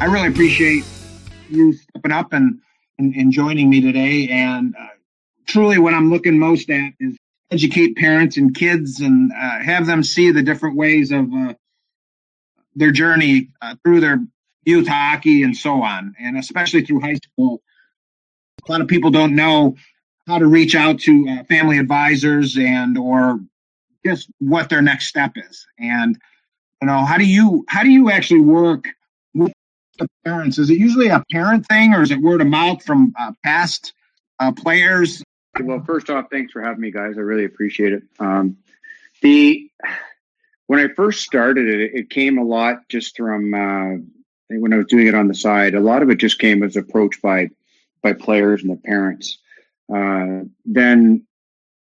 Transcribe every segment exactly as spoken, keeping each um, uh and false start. I really appreciate you stepping up and, and, and joining me today. And uh, truly what I'm looking most at is educate parents and kids and uh, have them see the different ways of uh, their journey uh, through their youth hockey and so on, and especially through high school. A lot of people don't know how to reach out to uh, family advisors and or just what their next step is. And, you know, how do you how do you actually work with the parents? Is it usually a parent thing, or is it word of mouth from uh, past uh, players? Well, first off, thanks for having me, guys. I really appreciate it. Um, the when I first started it, it came a lot just from uh, when I was doing it on the side. A lot of it just came as approached by by players and the parents. Uh, then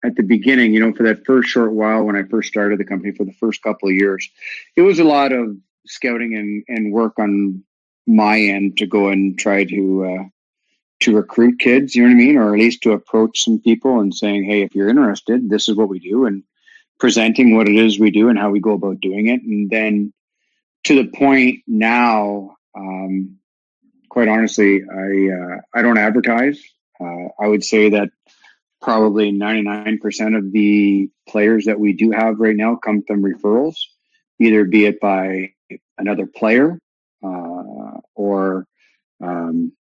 at the beginning, you know, for that first short while when I first started the company, for the first couple of years, it was a lot of scouting and, and work on my end to go and try to uh, to recruit kids, you know what I mean, or at least to approach some people and saying, hey, if you're interested, this is what we do, and presenting what it is we do and how we go about doing it. And then to the point now, um, quite honestly, I uh, I don't advertise. Uh, I would say that probably ninety-nine percent of the players that we do have right now come from referrals, either be it by another player uh, or, um,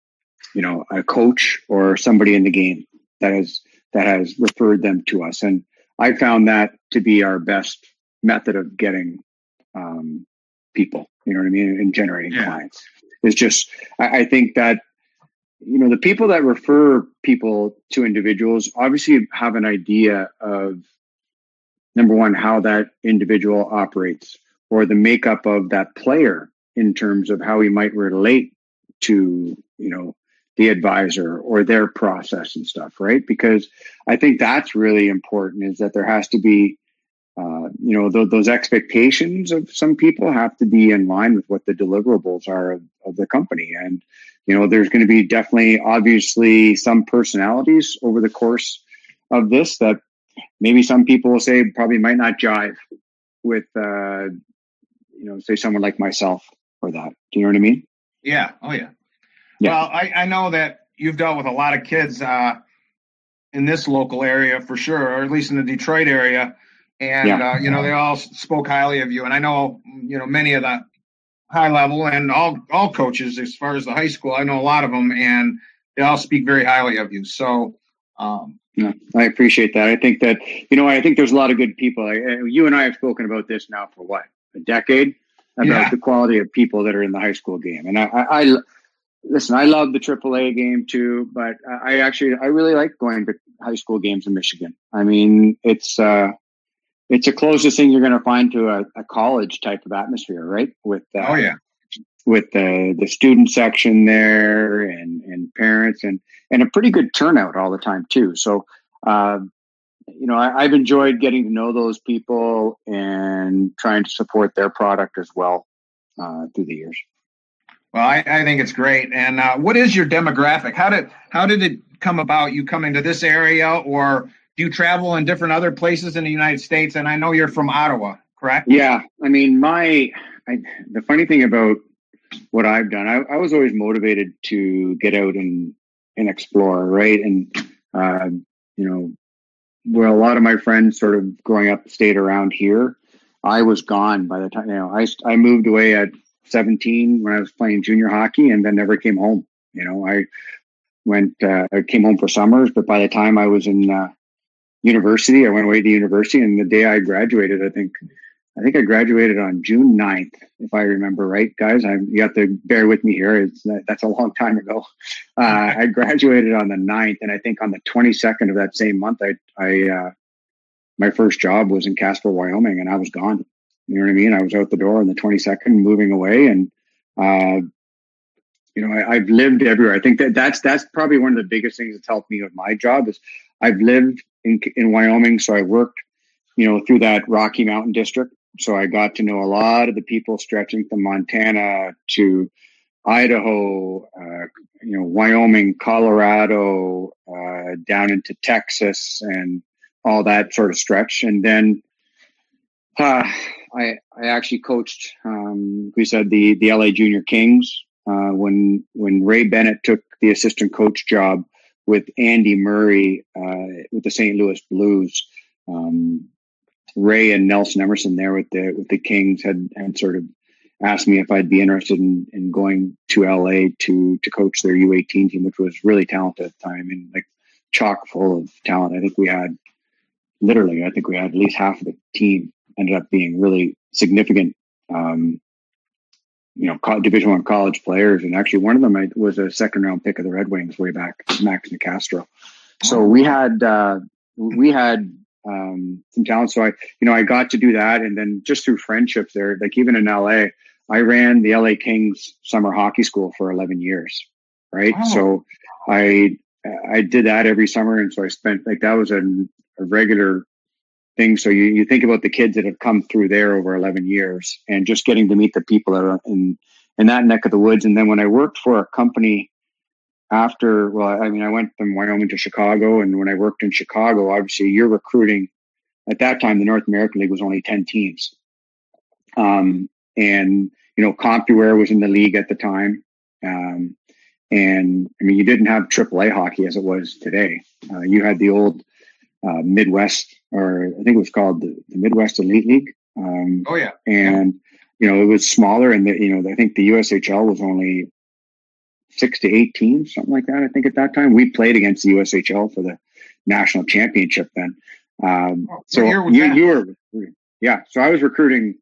you know, a coach or somebody in the game that has, that has referred them to us. And I found that to be our best method of getting um, people, you know what I mean, and generating yeah. clients. It's just, I, I think that, you know, the people that refer people to individuals obviously have an idea of, number one, how that individual operates or the makeup of that player in terms of how he might relate to, you know, the advisor or their process and stuff, right? Because I think that's really important, is that there has to be, uh, you know, th- those expectations of some people have to be in line with what the deliverables are of, of the company. And, you know, there's going to be definitely, obviously, some personalities over the course of this that maybe some people will say probably might not jive with, uh, you know, say someone like myself or that. Do you know what I mean? Yeah. Oh, yeah. yeah. Well, I, I know that you've dealt with a lot of kids uh, in this local area for sure, or at least in the Detroit area. And, yeah. uh, you know, they all spoke highly of you. And I know, you know, many of the high level and all all coaches as far as the high school, I know a lot of them, and they all speak very highly of you. So um yeah, I appreciate that. I think that, you know, I think there's a lot of good people. I, you and I have spoken about this now for what, a decade, about yeah. the quality of people that are in the high school game. And I, I, I listen, I love the triple A game too, but I actually I really like going to high school games in Michigan. I mean, it's uh it's the closest thing you're going to find to a, a college type of atmosphere, right? With uh, oh yeah, with the uh, the student section there and, and parents and and a pretty good turnout all the time too. So, uh, you know, I, I've enjoyed getting to know those people and trying to support their product as well uh, through the years. Well, I, I think it's great. And uh, what is your demographic? How did how did it come about? You coming to this area, or do you travel in different other places in the United States? And I know you're from Ottawa, correct? Yeah. I mean, my I, the funny thing about what I've done, I, I was always motivated to get out and, and explore, right? And, uh, you know, where a lot of my friends sort of growing up stayed around here, I was gone by the time, you know, I, I moved away at seventeen when I was playing junior hockey and then never came home. You know, I went, uh, I came home for summers, but by the time I was in, uh, university, I went away to university, and the day I graduated, I think, I think I graduated on June ninth, if I remember right, guys. I you have to bear with me here; it's that's a long time ago. Uh, I graduated on the ninth, and I think on the twenty-second of that same month, I, I, uh, my first job was in Casper, Wyoming, and I was gone. You know what I mean? I was out the door on the twenty-second, moving away, and uh, you know, I, I've lived everywhere. I think that that's that's probably one of the biggest things that's helped me with my job is I've lived in, in Wyoming. So I worked, you know, through that Rocky Mountain district. So I got to know a lot of the people stretching from Montana to Idaho, uh, you know, Wyoming, Colorado, uh, down into Texas and all that sort of stretch. And then uh, I I actually coached, um, we said the, the L A Junior Kings uh, when when Ray Bennett took the assistant coach job with Andy Murray uh, with the Saint Louis Blues. Um, Ray and Nelson Emerson there with the with the Kings had, had sort of asked me if I'd be interested in, in going to L A to to coach their U eighteen team, which was really talented at the time and like chock full of talent. I think we had literally, I think we had at least half of the team ended up being really significant, um, you know, Division One college players. And actually one of them was a second round pick of the Red Wings way back, Max Nicastro. So we had, uh, we had, um, some talent. So I, you know, I got to do that. And then just through friendships there, like even in L A, I ran the L A Kings summer hockey school for eleven years. Right. Oh. So I, I did that every summer. And so I spent like, that was a, a regular thing. So you, you think about the kids that have come through there over eleven years and just getting to meet the people that are in, in that neck of the woods. And then when I worked for a company after, well, I mean, I went from Wyoming to Chicago, and when I worked in Chicago, obviously you're recruiting. At that time, the North American League was only ten teams. Um, and, you know, Compuware was in the league at the time. Um, and I mean, you didn't have triple A hockey as it was today. Uh, you had the old uh, Midwest, or I think it was called the, the Midwest Elite League. Um, oh yeah. And, you know, it was smaller, and the, you know, I think the U S H L was only six to eight teams, something like that. I think at that time we played against the U S H L for the national championship then. Um, oh, so you, you were recruiting. Yeah. So I was recruiting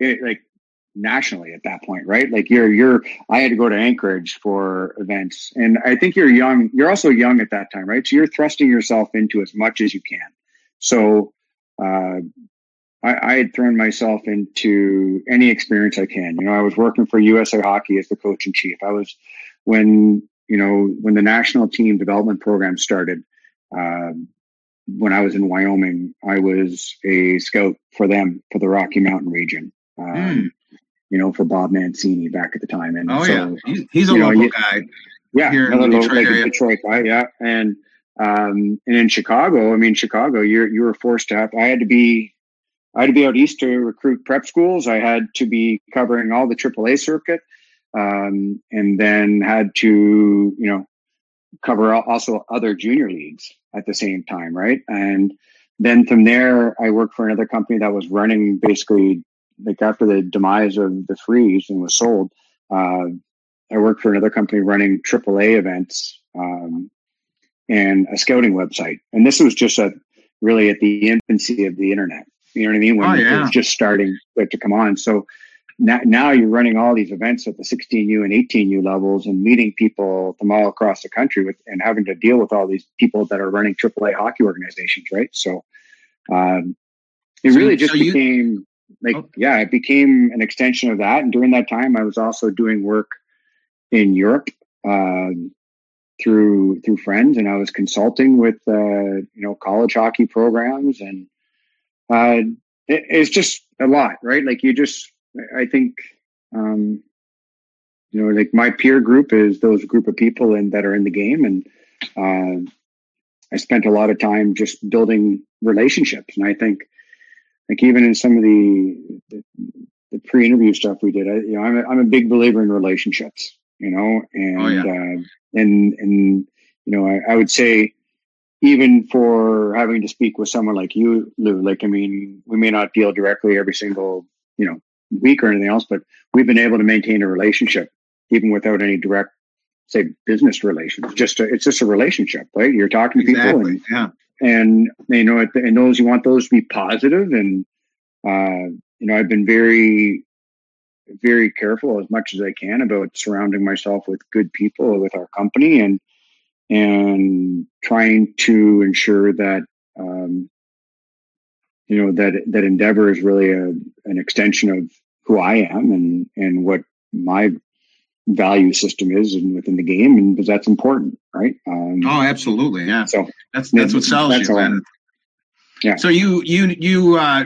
it, like nationally at that point, right? Like you're, you're, I had to go to Anchorage for events, and I think you're young. You're also young at that time, right? So you're thrusting yourself into as much as you can. So, uh, I, I had thrown myself into any experience I can. You know, I was working for U S A Hockey as the coach in chief. I was, when, you know, when the National Team Development Program started, uh, when I was in Wyoming, I was a scout for them, for the Rocky Mountain region, um, mm. you know, for Bob Mancini back at the time. And oh, so, yeah. He's, he's a local know, guy. Yeah. Here in Detroit, local, like, Detroit guy. Yeah. And, um, and in Chicago, I mean, Chicago, you're, you were forced to have, I had to be, I had to be out east to recruit prep schools. I had to be covering all the triple A circuit, um, and then had to, you know, cover also other junior leagues at the same time, right? And then from there, I worked for another company that was running basically, like after the demise of the Freeze and was sold, uh, I worked for another company running triple A events um, and a scouting website. And this was just a, really at the infancy of the internet. You know what I mean? When oh, yeah. it was just starting to come on. So now, now you're running all these events at the sixteen U and eighteen U levels and meeting people from all across the country with, and having to deal with all these people that are running triple A hockey organizations, right? So um, it so, really just so became you, like, okay. yeah, it became an extension of that. And during that time, I was also doing work in Europe uh, through through friends, and I was consulting with uh, you know college hockey programs and. Uh, it, it's just a lot, right? Like you just, I think, um, you know, like my peer group is those group of people and that are in the game. And, uh, I spent a lot of time just building relationships. And I think like even in some of the, the, the pre-interview stuff we did, I, you know, I'm a, I'm a big believer in relationships, you know, and, oh, yeah. uh, and, and, you know, I, I would say, even for having to speak with someone like you, Lou, like, I mean, we may not deal directly every single, you know, week or anything else, but we've been able to maintain a relationship even without any direct, say, business relations. Just a, it's just a relationship, right? You're talking to exactly. people and, yeah. and, you know, and those, you want those to be positive. And, uh, you know, I've been very, very careful as much as I can about surrounding myself with good people with our company and, and trying to ensure that, um, you know, that, that Endeavor is really a, an extension of who I am and, and what my value system is and within the game. And because that's important, right? Um, oh, absolutely. Yeah. So that's, that's what sells that's you, man. Yeah. So you, you, you, uh,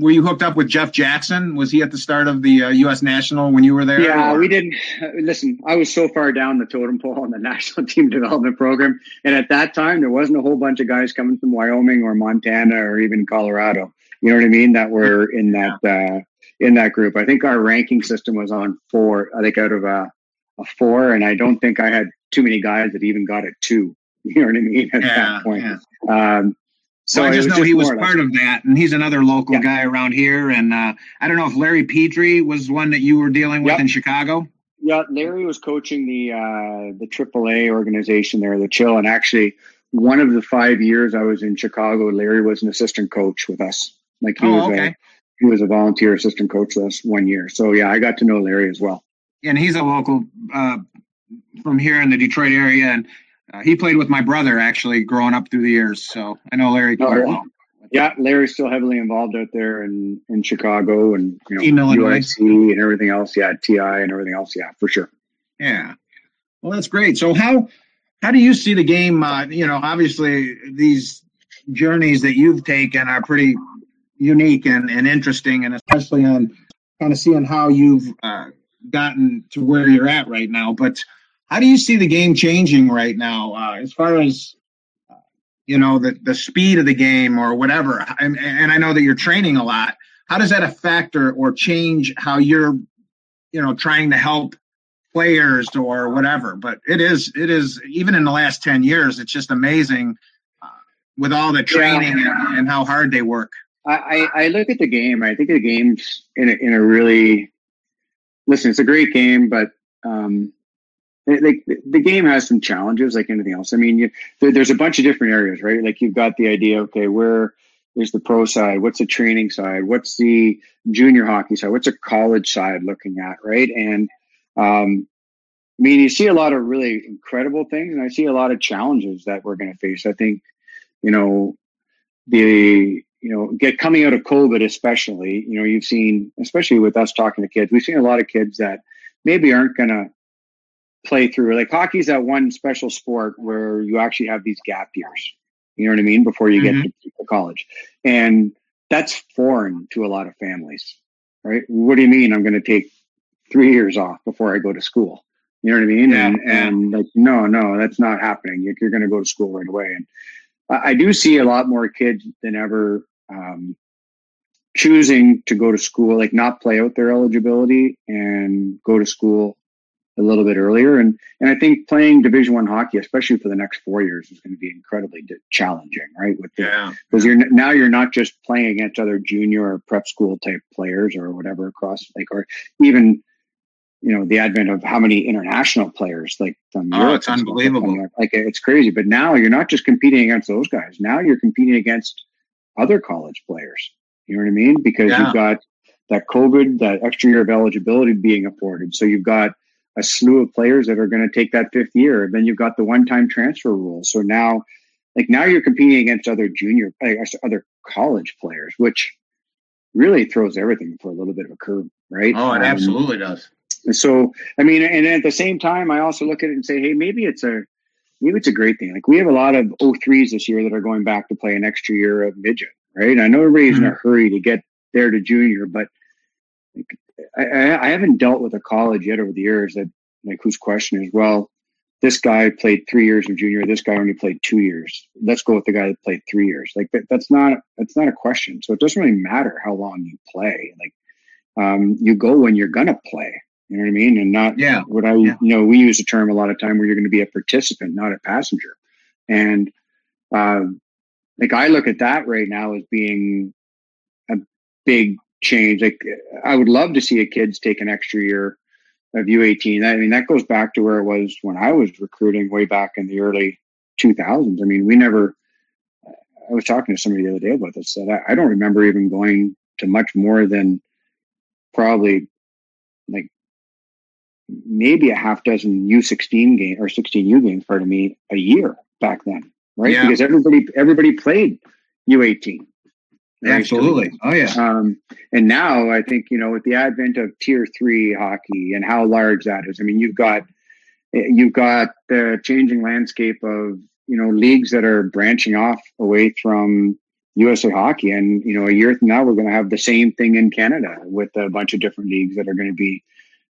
were you hooked up with Jeff Jackson? Was he at the start of the uh, U S National when you were there? Yeah, or? we didn't. Listen, I was so far down the totem pole on the National Team Development Program. And at that time, there wasn't a whole bunch of guys coming from Wyoming or Montana or even Colorado. You know what I mean? That were in that, uh, in that group. I think our ranking system was on four, I think out of a, a four. And I don't think I had too many guys that even got a two. You know what I mean? At yeah, that point. Yeah. Um, so well, I just know just he was part like, of that, and he's another local yeah. guy around here. And uh, I don't know if Larry Petrie was one that you were dealing with yep. in Chicago. Yeah, Larry was coaching the uh, the triple A organization there, the Chill. And actually, one of the five years I was in Chicago, Larry was an assistant coach with us. Like he oh, was okay. a, he was a volunteer assistant coach with us one year. So yeah, I got to know Larry as well. And he's a local uh, from here in the Detroit area, and uh, he played with my brother actually growing up through the years. So I know Larry quite oh, well. Yeah, Larry's still heavily involved out there in, in Chicago and you know, U I C and everything else. Yeah, T I and everything else. Yeah, for sure. Yeah. Well, that's great. So how how do you see the game? Uh, you know, obviously these journeys that you've taken are pretty unique and, and interesting, and especially on kind of seeing how you've uh, gotten to where you're at right now. But how do you see the game changing right now uh, as far as – you know, the, the speed of the game or whatever. And, and I know that you're training a lot. How does that affect or, or change how you're, you know, trying to help players or whatever? But it is, it is even in the last ten years, it's just amazing uh, with all the training yeah. and, and how hard they work. I, I, I look at the game. I think the game's in a, in a really, listen, it's a great game, but, um, like the game has some challenges like anything else. I mean, you, there, there's a bunch of different areas, right? Like you've got the idea, okay, where is the pro side? What's the training side? What's the junior hockey side? What's a college side looking at, right? And um, I mean, you see a lot of really incredible things, and I see a lot of challenges that we're going to face. I think, you know, the, you know, get coming out of COVID, especially, you know, you've seen, especially with us talking to kids, we've seen a lot of kids that maybe aren't going to play through. Like hockey's that one special sport where you actually have these gap years, you know what I mean, before you mm-hmm. get to college, and that's foreign to a lot of families, right? What do you mean I'm going to take three years off before I go to school? You know what I mean? Yeah. And and like no, no, that's not happening. You're, you're going to go to school right away. And I, I do see a lot more kids than ever um, choosing to go to school, like not play out their eligibility and go to school a little bit earlier. And, and I think playing Division One hockey, especially for the next four years, is going to be incredibly di- challenging, right? With the, yeah. Because you're n- now you're not just playing against other junior or prep school type players or whatever across, like, or even, you know, the advent of how many international players, like, from oh, Europe it's unbelievable. Like, like, it's crazy. But now you're not just competing against those guys. Now you're competing against other college players. You know what I mean? Because yeah. you've got that COVID, that extra year of eligibility being afforded. So you've got a slew of players that are going to take that fifth year. Then you've got the one-time transfer rule. So now, like now you're competing against other junior, other college players, which really throws everything for a little bit of a curve, right? Oh, it um, absolutely does. And so, I mean, and at the same time, I also look at it and say, hey, maybe it's a, maybe it's a great thing. Like we have a lot of oh threes this year that are going back to play an extra year of midget, right? And I know everybody's mm-hmm. in a hurry to get there to junior, but like, I, I haven't dealt with a college yet over the years that like whose question is, well, this guy played three years of junior, this guy only played two years. Let's go with the guy that played three years. Like that, that's not that's not a question. So it doesn't really matter how long you play. Like um, you go when you're gonna play. You know what I mean? And not yeah. what I yeah. you know we use a term a lot of time where you're going to be a participant, not a passenger. And um, like I look at that right now as being a big change. Like I would love to see a kids take an extra year of U eighteen. I mean, that goes back to where it was when I was recruiting way back in the early two thousands. I mean, we never, I was talking to somebody the other day about this, that I don't remember even going to much more than probably like maybe a half dozen U sixteen game or sixteen U games, pardon me, a year back then, right? Yeah. Because everybody, everybody played U eighteen. Absolutely. Oh yeah. Um, and now I think, you know, with the advent of tier three hockey and how large that is, I mean, you've got, you've got the changing landscape of, you know, leagues that are branching off away from U S A Hockey. And, you know, a year from now, we're going to have the same thing in Canada with a bunch of different leagues that are going to be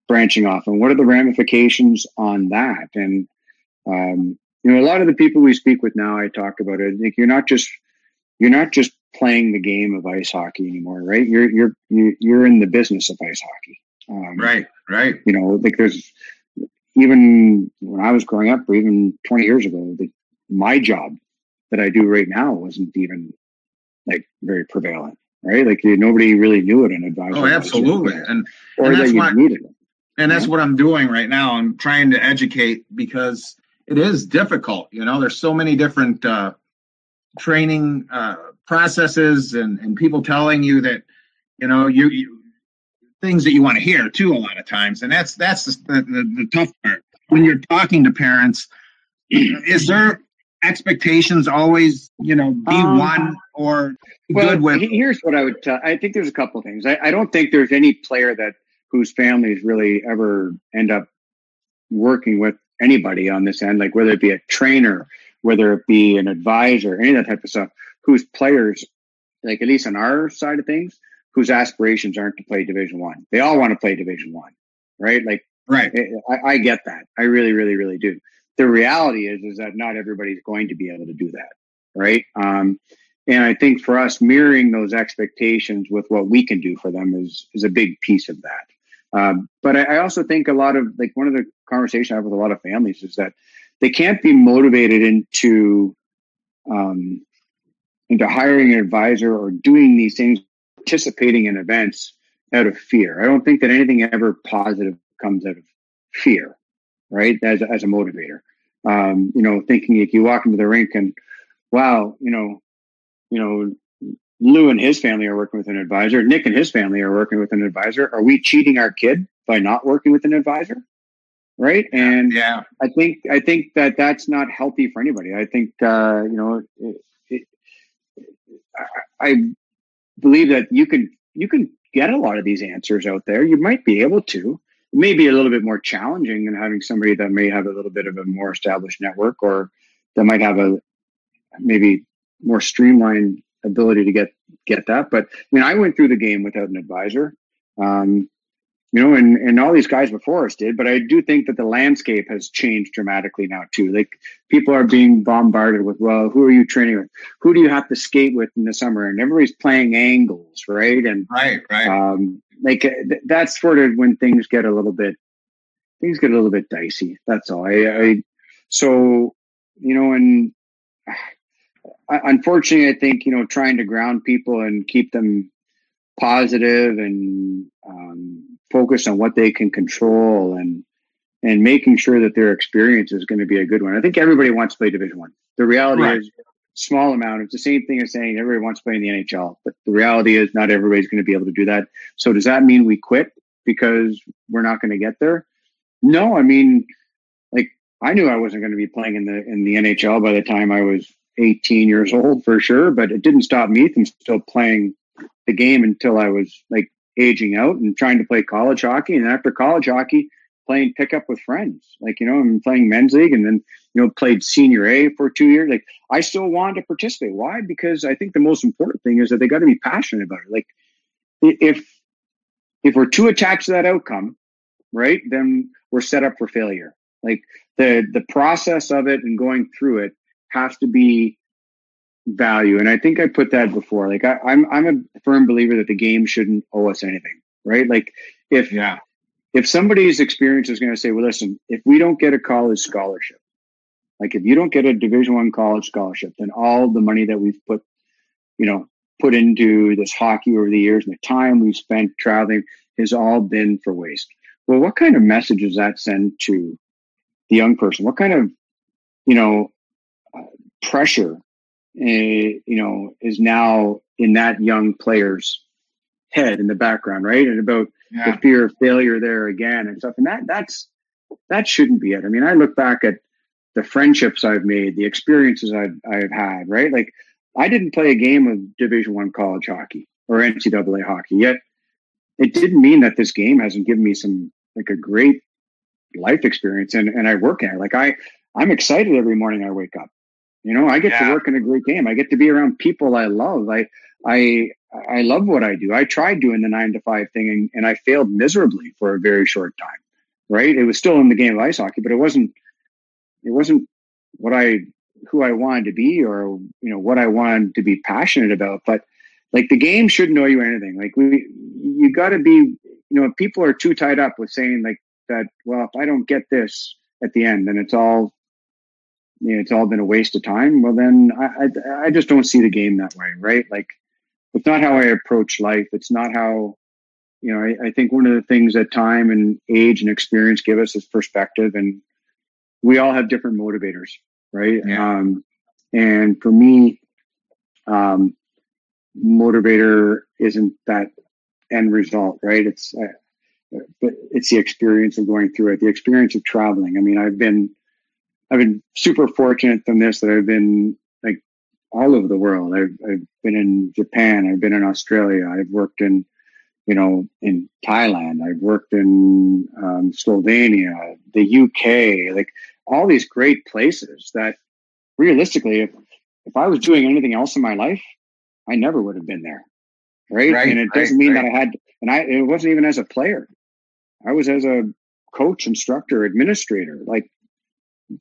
branching off. And what are the ramifications on that? And, um, you know, a lot of the people we speak with now, I talk about it. I think you're not just, you're not just playing the game of ice hockey anymore, right? You're you're you're in the business of ice hockey, um, right? Right. You know, like there's even when I was growing up, or even twenty years ago, the, my job that I do right now wasn't even like very prevalent, right? Like nobody really knew it in advisory. Oh, absolutely, and or and that's that you needed it. And that's what I'm doing right now. I'm trying to educate because it is difficult. You know, there's so many different uh, training uh, processes and, and people telling you that, you know, you, you things that you want to hear too a lot of times. And that's that's the, the, the tough part. When you're talking to parents, is there expectations always, you know, be um, one or well, good with? Here's what I would tell. I think there's a couple of things. I, I don't think there's any player that whose families really ever end up working with anybody on this end, like whether it be a trainer, whether it be an advisor, any of that type of stuff, whose players, like at least on our side of things, whose aspirations aren't to play Division One. They all want to play Division One, right? Like, right. I, I get that. I really, really, really do. The reality is, is that not everybody's going to be able to do that, right? Um, and I think for us, mirroring those expectations with what we can do for them is is a big piece of that. Um, but I, I also think a lot of, like, one of the conversations I have with a lot of families is that they can't be motivated into um, into hiring an advisor or doing these things, participating in events out of fear. I don't think that anything ever positive comes out of fear, right, as, as a motivator. Um, you know, thinking if you walk into the rink and, wow, you know, you know, Lou and his family are working with an advisor. Nick and his family are working with an advisor. Are we cheating our kid by not working with an advisor? Right. And yeah, I think, I think that that's not healthy for anybody. I think, uh, you know, it, it, I believe that you can, you can get a lot of these answers out there. You might be able to, it may be a little bit more challenging than having somebody that may have a little bit of a more established network or that might have a maybe more streamlined ability to get get that. But I mean, I went through the game without an advisor, um, you know, and, and all these guys before us did. But I do think that the landscape has changed dramatically now too. Like people are being bombarded with, well, who are you training with? Who do you have to skate with in the summer? And everybody's playing angles, right? And right, right. Um, like th- that's sort of when things get a little bit things get a little bit dicey. That's all. I, I so you know and. Unfortunately, I think, you know, trying to ground people and keep them positive and um, focused on what they can control and and making sure that their experience is going to be a good one. I think everybody wants to play Division One. The reality right. is small amount. It's the same thing as saying everybody wants to play in the N H L. But the reality is not everybody's going to be able to do that. So does that mean we quit because we're not going to get there? No, I mean, like I knew I wasn't going to be playing in the in the N H L by the time I was eighteen years old for sure, but it didn't stop me from still playing the game until I was like aging out and trying to play college hockey. And after college hockey, playing pickup with friends, like, you know, I'm playing men's league and then, you know, played senior A for two years. Like I still wanted to participate. Why? Because I think the most important thing is that they got to be passionate about it. Like if, if we're too attached to that outcome, right, then we're set up for failure. Like the, the process of it and going through it has to be value. And I think I put that before, like I, I'm, I'm a firm believer that the game shouldn't owe us anything, right? Like if, yeah. if somebody's experience is going to say, well, listen, if we don't get a college scholarship, like if you don't get a Division One college scholarship, then all the money that we've put, you know, put into this hockey over the years and the time we've spent traveling has all been for waste. Well, what kind of message does that send to the young person? What kind of, you know, pressure, uh, you know, is now in that young player's head in the background, right? And about yeah. the fear of failure there again and stuff. And that that's that shouldn't be it. I mean, I look back at the friendships I've made, the experiences I've, I've had, right? Like I didn't play a game of Division One college hockey or N C double A hockey, yet it didn't mean that this game hasn't given me some, like a great life experience. And, and I work at it. Like I, I'm excited every morning I wake up. You know, I get yeah. to work in a great game. I get to be around people I love. I, I, I love what I do. I tried doing the nine to five thing and, and I failed miserably for a very short time, right? It was still in the game of ice hockey, but it wasn't, it wasn't what I who I wanted to be, or, you know, what I wanted to be passionate about. But like, the game shouldn't owe you anything. Like, we, you got to be, you know, people are too tied up with saying like that, well, if I don't get this at the end, then it's all, you know, it's all been a waste of time. Well, then I, I, I just don't see the game that way. Right. Like, it's not how I approach life. It's not how, you know, I, I think one of the things that time and age and experience give us is perspective, and we all have different motivators. Right. Yeah. Um, and for me, um, motivator isn't that end result, right? It's, uh, but it's the experience of going through it, the experience of traveling. I mean, I've been, I've been super fortunate from this that I've been like all over the world. I've, I've been in Japan. I've been in Australia. I've worked in, you know, in Thailand. I've worked in um, Slovenia, the U K, like all these great places that realistically, if, if I was doing anything else in my life, I never would have been there. Right. right and it doesn't right, mean right. that I had, and I, it wasn't even as a player. I was as a coach, instructor, administrator. Like,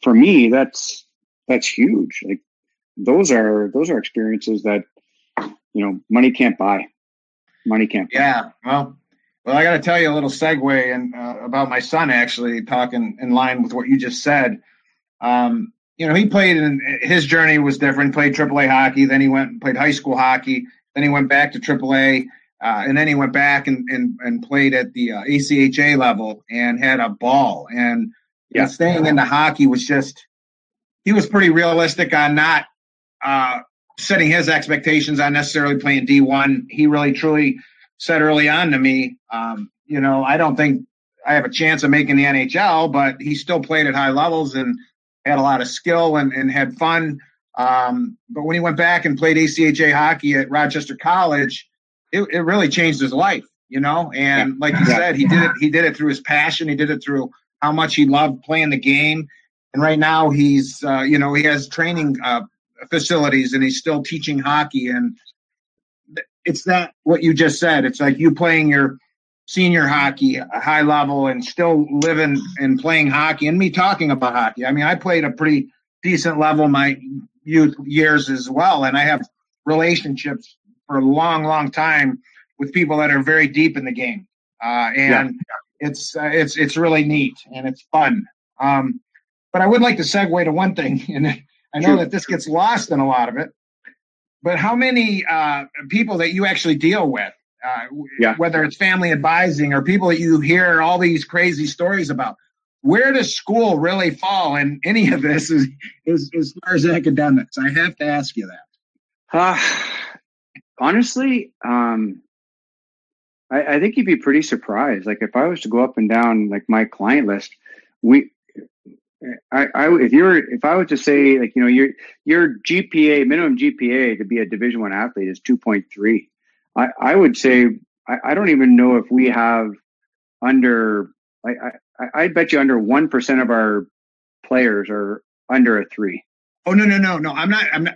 for me, that's, that's huge. Like, those are, those are experiences that, you know, money can't buy. Money can't buy. Yeah. Well, well, I got to tell you a little segue and uh, about my son, actually, talking in line with what you just said. Um, you know, he played, and his journey was different. Played triple A hockey, then he went and played high school hockey, then he went back to triple A, uh, and then he went back and, and, and played at the uh, A C H A level and had a ball. And yeah. you know, staying into hockey was just, he was pretty realistic on not uh, setting his expectations on necessarily playing D one. He really, truly said early on to me, um, you know, I don't think I have a chance of making the N H L, but he still played at high levels and had a lot of skill and, and had fun. Um, but when he went back and played A C H A hockey at Rochester College, it, it really changed his life, you know? And yeah. like you yeah. said, he did it, he did it through his passion. He did it through how much he loved playing the game. And right now he's, uh, you know, he has training uh, facilities, and he's still teaching hockey. And it's not what you just said. It's like you playing your senior hockey at a high level and still living and playing hockey, and me talking about hockey. I mean, I played a pretty decent level my youth years as well, and I have relationships for a long, long time with people that are very deep in the game. Uh, and yeah. it's, uh, it's, it's really neat, and it's fun. Um, but I would like to segue to one thing, and I know True. that this gets lost in a lot of it, but how many uh, people that you actually deal with, Uh, yeah. whether it's family advising or people that you hear all these crazy stories about, where does school really fall in any of this is, is, as far as academics? I have to ask you that. Uh, honestly, um, I, I think you'd be pretty surprised. Like, if I was to go up and down like my client list, we, I, I if you're, if I were to say like, you know, your, your G P A, minimum G P A to be a Division One athlete is two point three. I, I would say I, I don't even know if we have under I, I I bet you under one percent of our players are under a three. Oh no no no no I'm not I'm not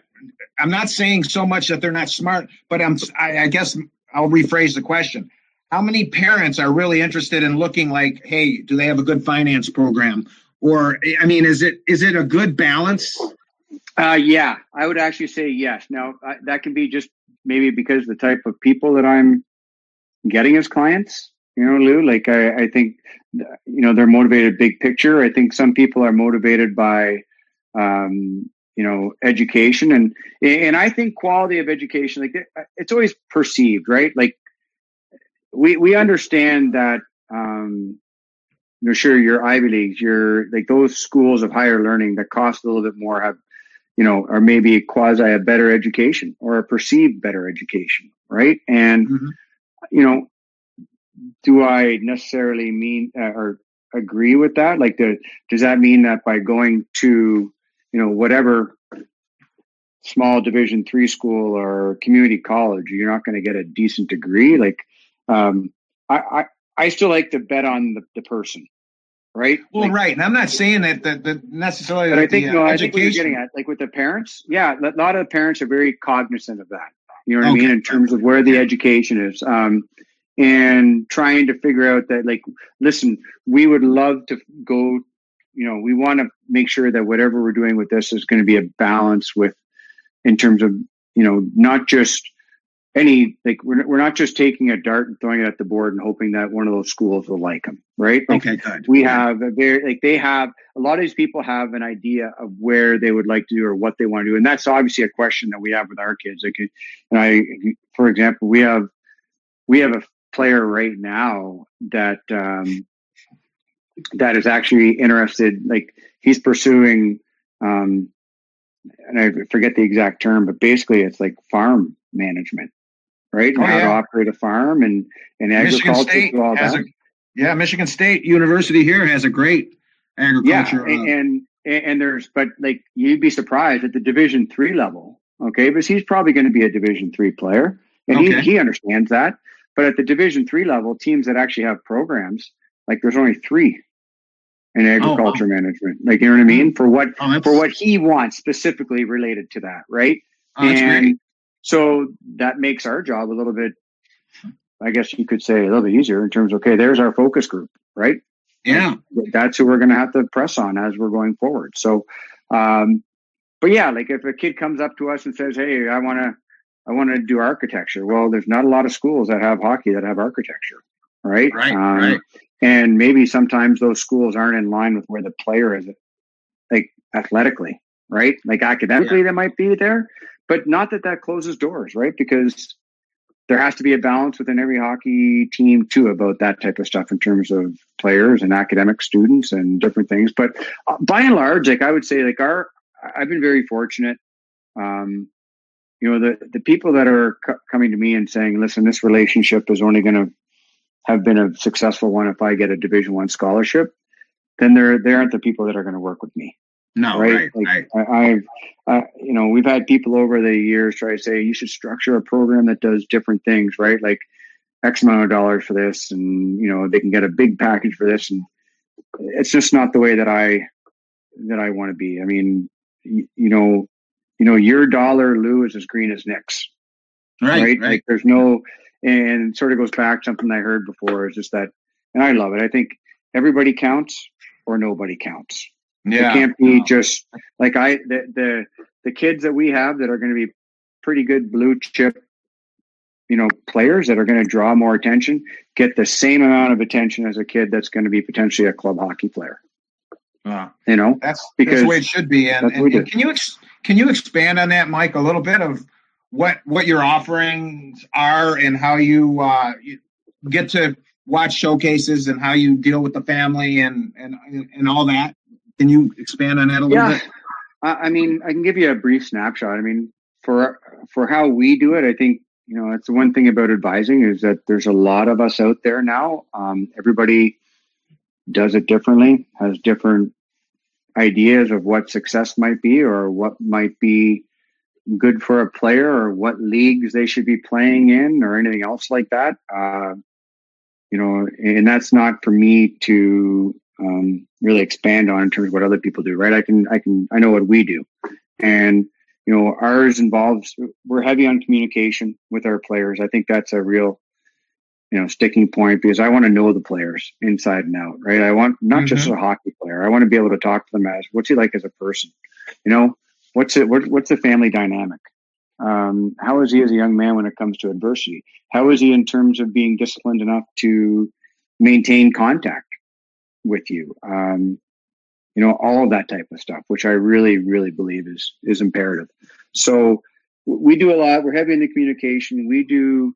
I'm not saying so much that they're not smart, but I'm I, I guess I'll rephrase the question. How many parents are really interested in looking like, hey, do they have a good finance program? Or I mean, is it is it a good balance? Uh, yeah, I would actually say yes. Now I, that can be just maybe because the type of people that I'm getting as clients, you know, Lou, like I, I think, you know, they're motivated big picture. I think some people are motivated by, um, you know, education, and, and I think quality of education, like it's always perceived, right? Like we, we understand that, um, you know, sure, your Ivy Leagues, your, like those schools of higher learning that cost a little bit more have, you know, or maybe quasi a better education or a perceived better education, right? And, mm-hmm. you know, do I necessarily mean uh, or agree with that? Like, the, does that mean that by going to, you know, whatever small Division three school or community college, you're not going to get a decent degree? Like, um, I, I, I still like to bet on the, the person. Right. Well, like, right. And I'm not saying that that, that necessarily. But that I think the, no. Uh, I education. think what you're getting at, like with the parents, yeah, a lot of the parents are very cognizant of that. You know what okay. I mean, in terms of where the education is, um, and trying to figure out that, like, listen, we would love to go you know, we want to make sure that whatever we're doing with this is going to be a balance with, in terms of, you know, not just any, like we're, we're not just taking a dart and throwing it at the board and hoping that one of those schools will like them. Right. Like, okay. Good. We yeah. have a very, like they have a lot of these people have an idea of where they would like to do or what they want to do. And that's obviously a question that we have with our kids. Like, and I, for example, we have, we have a player right now that, um, that is actually interested, like he's pursuing, um, and I forget the exact term, but basically it's like farm management, right? And oh, how yeah. to operate a farm and, and agriculture. All that. A, yeah. Michigan State University here has a great agriculture. Yeah, and, uh, and, and there's, but like, you'd be surprised at the division three level. Okay. Because he's probably going to be a division three player and okay. he, he understands that, but at the division three level, teams that actually have programs, like there's only three in agriculture oh, wow. management. Like, you know what I mean? For what, oh, for what he wants specifically related to that. Right. Oh, and great. So that makes our job a little bit, I guess you could say a little bit easier in terms of, okay, there's our focus group, right? Yeah. That's who we're going to have to press on as we're going forward. So, um, but yeah, like if a kid comes up to us and says, hey, I want to, I want to do architecture. Well, there's not a lot of schools that have hockey that have architecture. Right. Right. Um, right. And maybe sometimes those schools aren't in line with where the player is, like athletically, right? Like academically, yeah. they might be there, but not that that closes doors, right? Because there has to be a balance within every hockey team too about that type of stuff in terms of players and academic students and different things. But by and large, like I would say, like our, I've been very fortunate. Um, you know, the the people that are c- coming to me and saying, "Listen, this relationship is only going to have been a successful one if I get a Division One scholarship," then there there aren't the people that are going to work with me. No, right? right like right. I, I've, uh, you know, we've had people over the years try to say you should structure a program that does different things, right? Like X amount of dollars for this, and you know they can get a big package for this, and it's just not the way that I that I want to be. I mean, you, you know, you know, your dollar, Lou, is as green as Nick's, right? Right. right. Like there's no. And sort of goes back to something I heard before is just that, and I love it. I think everybody counts or nobody counts. Yeah. It can't be just like I, the, the, the kids that we have that are going to be pretty good blue chip, you know, players that are going to draw more attention, get the same amount of attention as a kid that's going to be potentially a club hockey player. Uh, you know, that's, because that's the way it should be. And, and, and can you, ex- can you expand on that, Mike, a little bit of, what what your offerings are and how you, uh, you get to watch showcases and how you deal with the family and, and, and all that. Can you expand on that a little yeah. bit? I mean, I can give you a brief snapshot. I mean, for for how we do it, I think, you know, that's the one thing about advising is that there's a lot of us out there now. Um, everybody does it differently, has different ideas of what success might be or what might be good for a player or what leagues they should be playing in or anything else like that. Uh, you know, and that's not for me to um, really expand on in terms of what other people do, right? I can, I can, I know what we do. And, you know, ours involves, we're heavy on communication with our players. I think that's a real, you know, sticking point because I want to know the players inside and out, right? I want not mm-hmm. just a hockey player. I want to be able to talk to them as what's he like as a person, you know? What's it? What, what's the family dynamic? Um, how is he as a young man when it comes to adversity? How is he in terms of being disciplined enough to maintain contact with you? Um, you know, all of that type of stuff, which I really, really believe is is imperative. So we do a lot. We're heavy into communication. We do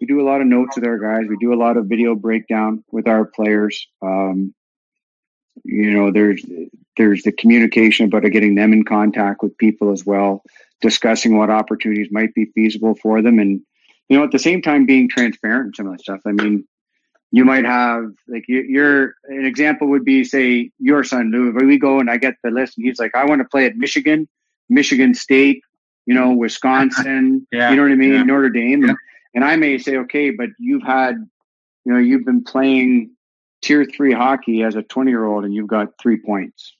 we do a lot of notes with our guys. We do a lot of video breakdown with our players. Um, you know, there's. There's the communication about getting them in contact with people as well, discussing what opportunities might be feasible for them. And, you know, at the same time, being transparent in some of that stuff. I mean, you might have like you, you're an example would be, say, your son, Lou, we go and I get the list and he's like, I want to play at Michigan, Michigan State, you know, Wisconsin, yeah, you know what I mean? Yeah. Notre Dame. Yeah. And I may say, okay, but you've had, you know, you've been playing tier three hockey as a twenty year old and you've got three points.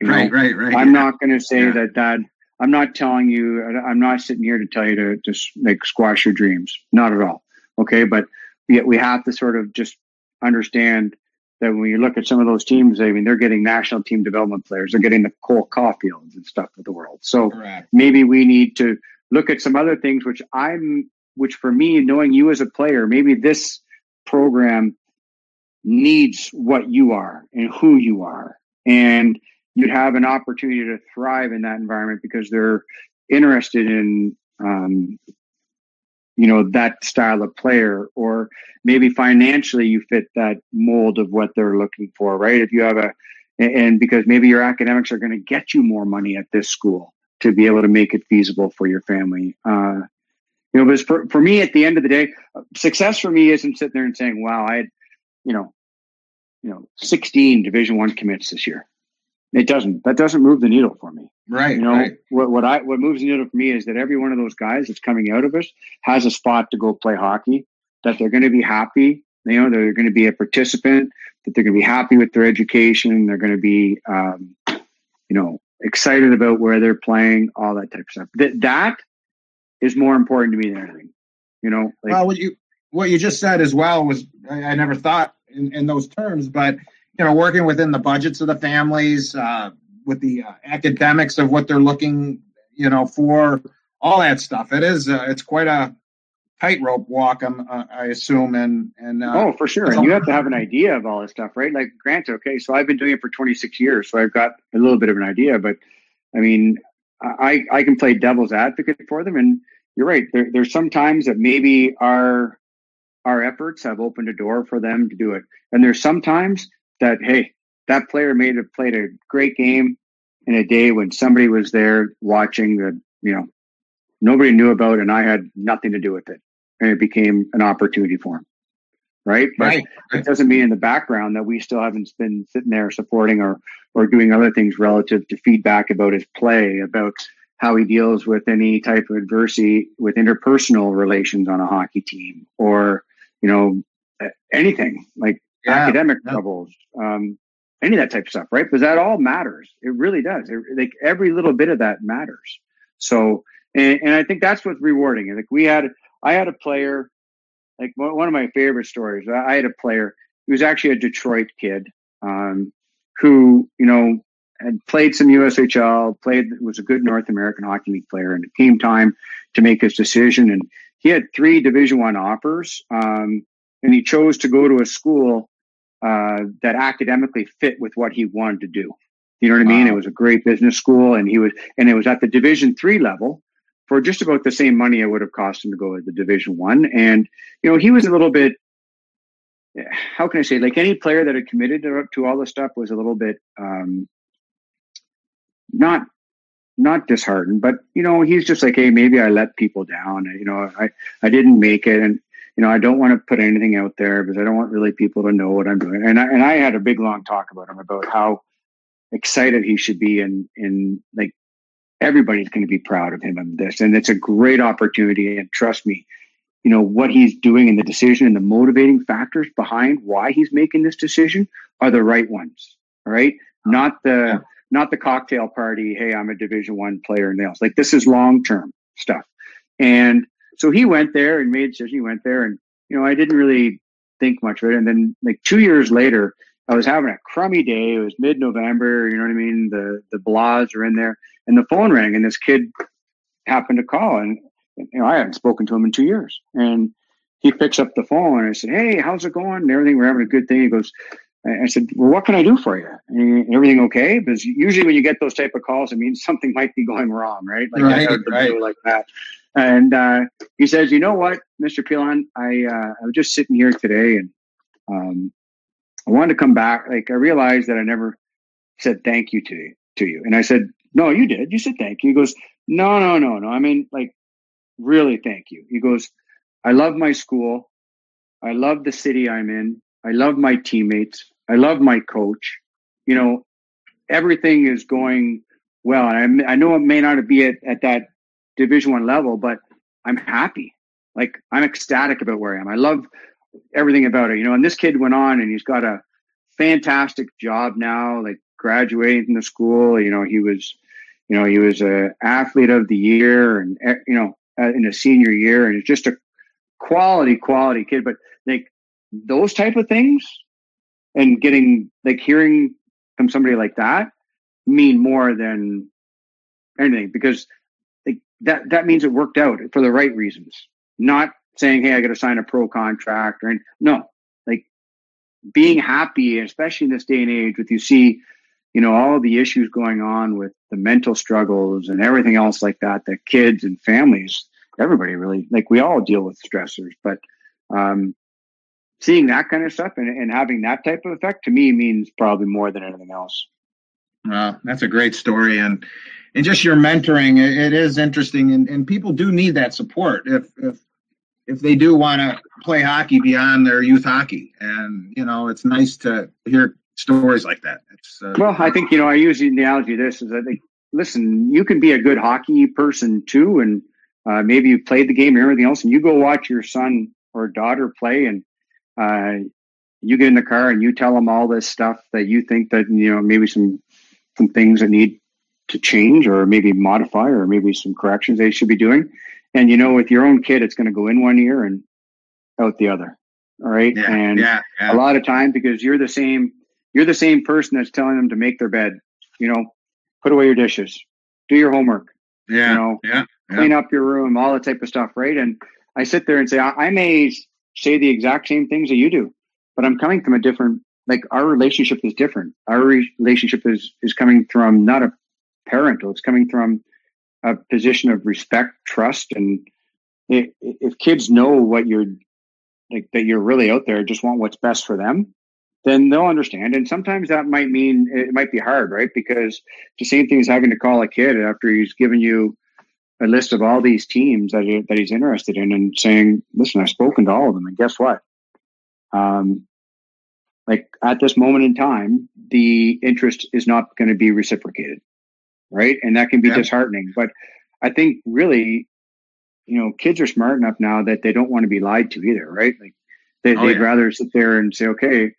You right, know, right, right. I'm yeah. not going to say yeah. that, that I'm not telling you, I'm not sitting here to tell you to just like squash your dreams. Not at all. Okay. But yet we have to sort of just understand that when you look at some of those teams, I mean, they're getting national team development players. They're getting the Cole Caulfields and stuff of the world. So Correct. Maybe we need to look at some other things, which I'm, which for me, knowing you as a player, maybe this program needs what you are and who you are. And you'd have an opportunity to thrive in that environment because they're interested in, um, you know, that style of player, or maybe financially you fit that mold of what they're looking for, right? If you have a, and because maybe your academics are going to get you more money at this school to be able to make it feasible for your family. Uh, you know, because for, for me, at the end of the day, success for me isn't sitting there and saying, wow, I had, you know, you know, sixteen Division One commits this year. It doesn't, that doesn't move the needle for me. Right. You know, right. what, what I, what moves the needle for me is that every one of those guys that's coming out of us has a spot to go play hockey, that they're going to be happy. You know, they're going to be a participant, that they're going to be happy with their education. They're going to be, um, you know, excited about where they're playing, all that type of stuff. That, that is more important to me than anything, you know? Like, well, what you, what you just said as well was, I, I never thought in, in those terms, but you know, working within the budgets of the families, uh, with the uh, academics of what they're looking, you know, for, all that stuff. It is, uh, it's quite a tightrope walk, I'm, uh, I assume. And, and uh, oh, for sure. And you have to have an idea of all this stuff, right? Like, granted, okay, so I've been doing it for twenty-six years, so I've got a little bit of an idea. But, I mean, I, I can play devil's advocate for them. And you're right. There, there's some times that maybe our our efforts have opened a door for them to do it. And there's sometimes that, hey, that player made have played a great game in a day when somebody was there watching that, you know, nobody knew about, and I had nothing to do with it, and it became an opportunity for him, right? But right. It doesn't mean in the background that we still haven't been sitting there supporting or or doing other things relative to feedback about his play, about how he deals with any type of adversity with interpersonal relations on a hockey team, or, you know, anything like Yeah, academic yeah. troubles, um, any of that type of stuff, right? Because that all matters. It really does. It, like every little bit of that matters. So, and, and I think that's what's rewarding. Like we had, I had a player, like one of my favorite stories. I had a player who was actually a Detroit kid, um, who, you know, had played some U S H L, played, was a good North American Hockey League player, and it came time to make his decision. And he had three Division One offers. Um, And he chose to go to a school uh, that academically fit with what he wanted to do. You know what I mean? Wow. It was a great business school, and he was, and it was at the Division Three level for just about the same money it would have cost him to go to the Division One. And you know, he was a little bit, how can I say, like any player that had committed to, to all this stuff was a little bit um, not not disheartened, but you know, he's just like, hey, maybe I let people down. You know, I I didn't make it, and you know, I don't want to put anything out there because I don't want really people to know what I'm doing. And I, and I had a big, long talk about him about how excited he should be. And, and like, everybody's going to be proud of him and this, and it's a great opportunity. And trust me, you know, what he's doing and the decision and the motivating factors behind why he's making this decision are the right ones. All right. Not the, yeah. not the cocktail party. Hey, I'm a Division One player and else. Like, this is long-term stuff. And so he went there and made sure he went there, and you know, I didn't really think much of it. And then like two years later, I was having a crummy day. It was mid-November, you know what I mean? The the blahs are in there, and the phone rang, and this kid happened to call, and you know, I hadn't spoken to him in two years. And he picks up the phone, and I said, "Hey, how's it going?" And everything, we're having a good thing. He goes, I said, "Well, what can I do for you? And everything okay?" Because usually when you get those type of calls, it means something might be going wrong, right? Like right, that, right. like that. And uh, he says, "You know what, Mister Pilon, I uh, I was just sitting here today, and um, I wanted to come back. Like, I realized that I never said thank you to to you." And I said, "No, you did. You said thank you." He goes, "No, no, no, no. I mean, like, really, thank you." He goes, "I love my school. I love the city I'm in. I love my teammates. I love my coach. You know, everything is going well. And I, I know it may not be at, at that Division One level, but I'm happy. Like, I'm ecstatic about where I am. I love everything about it, you know." And this kid went on, and he's got a fantastic job now, like graduating from the school. You know, he was, you know, he was a athlete of the year, and you know, in a senior year, and it's just a quality, quality kid. But like those type of things, and getting, like, hearing from somebody like that mean more than anything, because like that, that means it worked out for the right reasons, not saying, hey, I got to sign a pro contract or no, like being happy, especially in this day and age with, you see, you know, all the issues going on with the mental struggles and everything else like that, that kids and families, everybody really, like we all deal with stressors, but um, seeing that kind of stuff and, and having that type of effect to me means probably more than anything else. Uh, that's a great story. And, and just your mentoring, it, it is interesting. And, and people do need that support if, if, if they do want to play hockey beyond their youth hockey. And, you know, it's nice to hear stories like that. It's, uh, well, I think, you know, I use the analogy of this is I think, listen, you can be a good hockey person too. And uh, maybe you played the game and everything else, and you go watch your son or daughter play, and uh, you get in the car and you tell them all this stuff that you think that, you know, maybe some, some things that need to change or maybe modify or maybe some corrections they should be doing. And, you know, with your own kid, it's going to go in one ear and out the other. All right. Yeah, and yeah, yeah. A lot of time, because you're the same, you're the same person that's telling them to make their bed, you know, put away your dishes, do your homework, yeah, you know, yeah, yeah. clean up your room, all that type of stuff. Right. And I sit there and say, I, I may say the exact same things that you do, but I'm coming from a different, like our relationship is different. Our re- relationship is, is coming from not a parental, it's coming from a position of respect, trust, and if, if kids know what you're like, that you're really out there, just want what's best for them, then they'll understand. And sometimes that might mean it might be hard, right? Because the same thing as having to call a kid after he's given you a list of all these teams that he, that he's interested in, and saying, "Listen, I've spoken to all of them, and guess what? Um, like at this moment in time, the interest is not going to be reciprocated." Right. And that can be yeah. disheartening. But I think really, you know, kids are smart enough now that they don't want to be lied to either. Right. Like they, oh, they'd yeah. rather sit there and say, okay,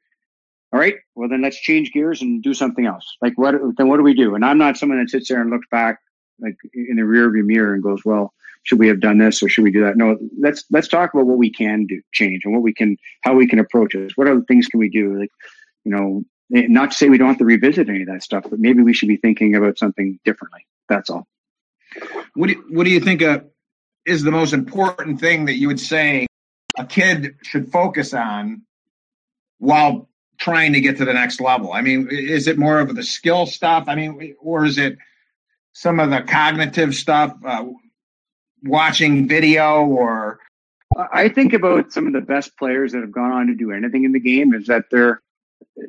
all right, well, then let's change gears and do something else. Like, what, then what do we do? And I'm not someone that sits there and looks back like in the rearview mirror and goes, well, should we have done this or should we do that? No, let's, let's talk about what we can do, change, and what we can, how we can approach it. What other things can we do? Like, you know, not to say we don't have to revisit any of that stuff, but maybe we should be thinking about something differently. That's all. What do you, what do you think uh, is the most important thing that you would say a kid should focus on while trying to get to the next level? I mean, is it more of the skill stuff? I mean, or is it some of the cognitive stuff, uh, watching video or? I think about some of the best players that have gone on to do anything in the game is that they're,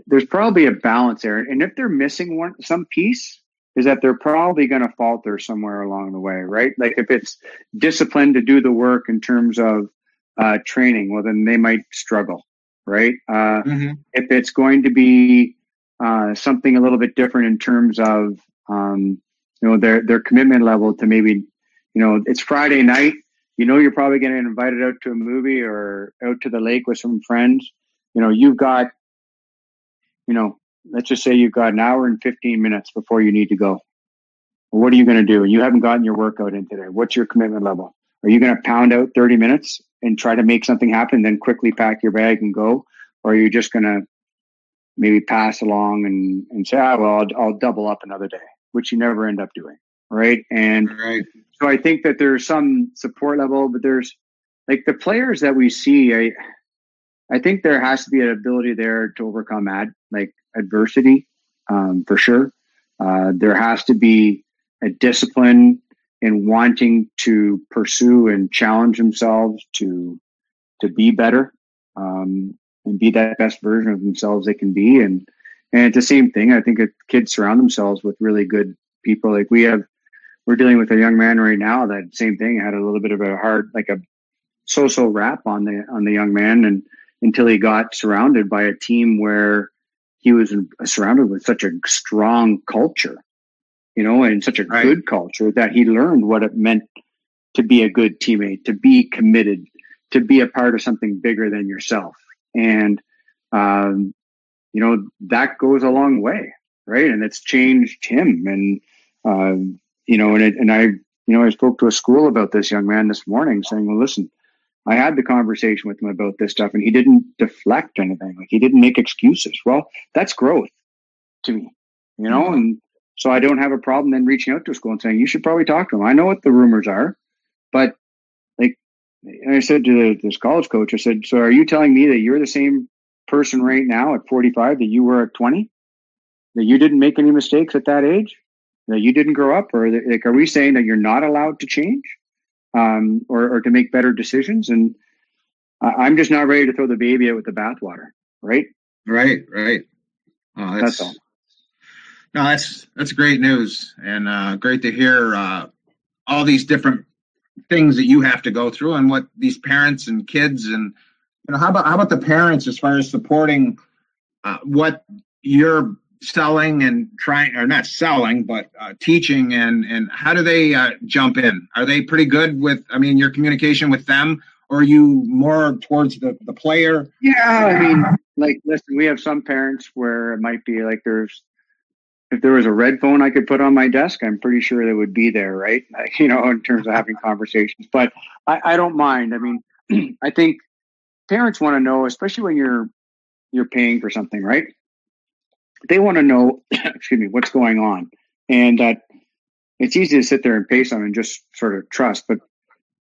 there's probably a balance there. And if they're missing one, some piece is that they're probably going to falter somewhere along the way, right? Like if it's discipline to do the work in terms of uh, training, well, then they might struggle, right? Uh, mm-hmm. If it's going to be uh, something a little bit different in terms of, um, you know, their, their commitment level to maybe, you know, it's Friday night, you know, you're probably going to get invited out to a movie or out to the lake with some friends. You know, you've got, you know, let's just say you've got an hour and fifteen minutes before you need to go. What are you going to do? You haven't gotten your workout in today. What's your commitment level? Are you going to pound out thirty minutes and try to make something happen, then quickly pack your bag and go? Or are you just going to maybe pass along and, and say, ah, well, I'll, I'll double up another day, which you never end up doing. Right. And right. So I think that there's some support level, but there's like the players that we see, I, I think there has to be an ability there to overcome ad, like adversity, um, for sure. Uh, there has to be a discipline in wanting to pursue and challenge themselves to to be better, um, and be that best version of themselves they can be. And and it's the same thing. I think if kids surround themselves with really good people, like we have, we're dealing with a young man right now that same thing, had a little bit of a hard, like a so-so rap on the on the young man, and until he got surrounded by a team where he was surrounded with such a strong culture, you know, and such a right. good culture that he learned what it meant to be a good teammate, to be committed, to be a part of something bigger than yourself. And, um, you know, that goes a long way, right? And it's changed him. And, um, you know, and, it, and I, you know, I spoke to a school about this young man this morning saying, well, listen, I had the conversation with him about this stuff, and he didn't deflect anything. Like, he didn't make excuses. Well, that's growth to me, you know? Mm-hmm. And so I don't have a problem then reaching out to a school and saying, you should probably talk to him. I know what the rumors are, but like I said to this college coach, I said, so are you telling me that you're the same person right now at forty-five that you were at twenty? That you didn't make any mistakes at that age? That you didn't grow up? Or that, like, are we saying that you're not allowed to change? Um, or, or to make better decisions. And uh, I'm just not ready to throw the baby out with the bathwater. Right. Right. Right. Oh, that's, that's all. No, that's, that's great news. And uh, great to hear uh, all these different things that you have to go through and what these parents and kids and, you know, how about, how about the parents as far as supporting uh, what you're selling and trying, or not selling, but uh, teaching, and and how do they uh, jump in? Are they pretty good with, I mean, your communication with them, or are you more towards the, the player? Yeah, I mean, like, listen, we have some parents where it might be like, there's, if there was a red phone I could put on my desk, I'm pretty sure that would be there, right? Like, you know, in terms of having conversations, but I, I don't mind. I mean, I think parents want to know, especially when you're, you're paying for something, right? They want to know, excuse me, what's going on. And that uh, it's easy to sit there and pay someone and just sort of trust. But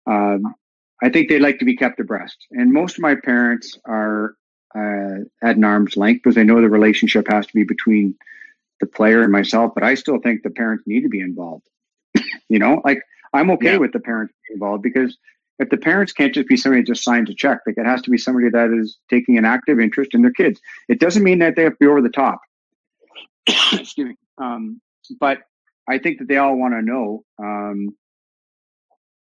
um, I think they like to be kept abreast. And most of my parents are uh, at an arm's length because they know the relationship has to be between the player and myself. But I still think the parents need to be involved. You know, like, I'm okay yeah. with the parents being involved, because if the parents can't just be somebody that just signs a check, like, it has to be somebody that is taking an active interest in their kids. It doesn't mean that they have to be over the top. Excuse me. Um, but I think that they all want to know um,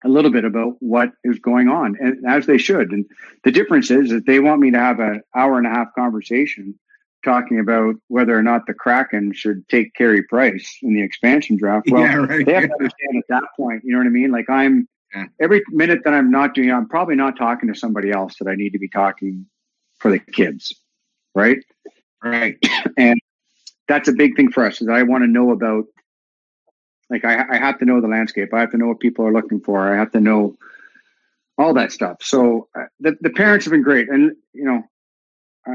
a little bit about what is going on, and as they should. And the difference is that they want me to have an hour and a half conversation talking about whether or not the Kraken should take Carey Price in the expansion draft. Well, yeah, right. They have to understand at that point, you know what I mean? Like, I'm yeah. every minute that I'm not doing, I'm probably not talking to somebody else that I need to be talking for the kids. Right. Right. And that's a big thing for us, is I want to know about, like, I, I have to know the landscape. I have to know what people are looking for. I have to know all that stuff. So uh, the, the parents have been great. And, you know, I,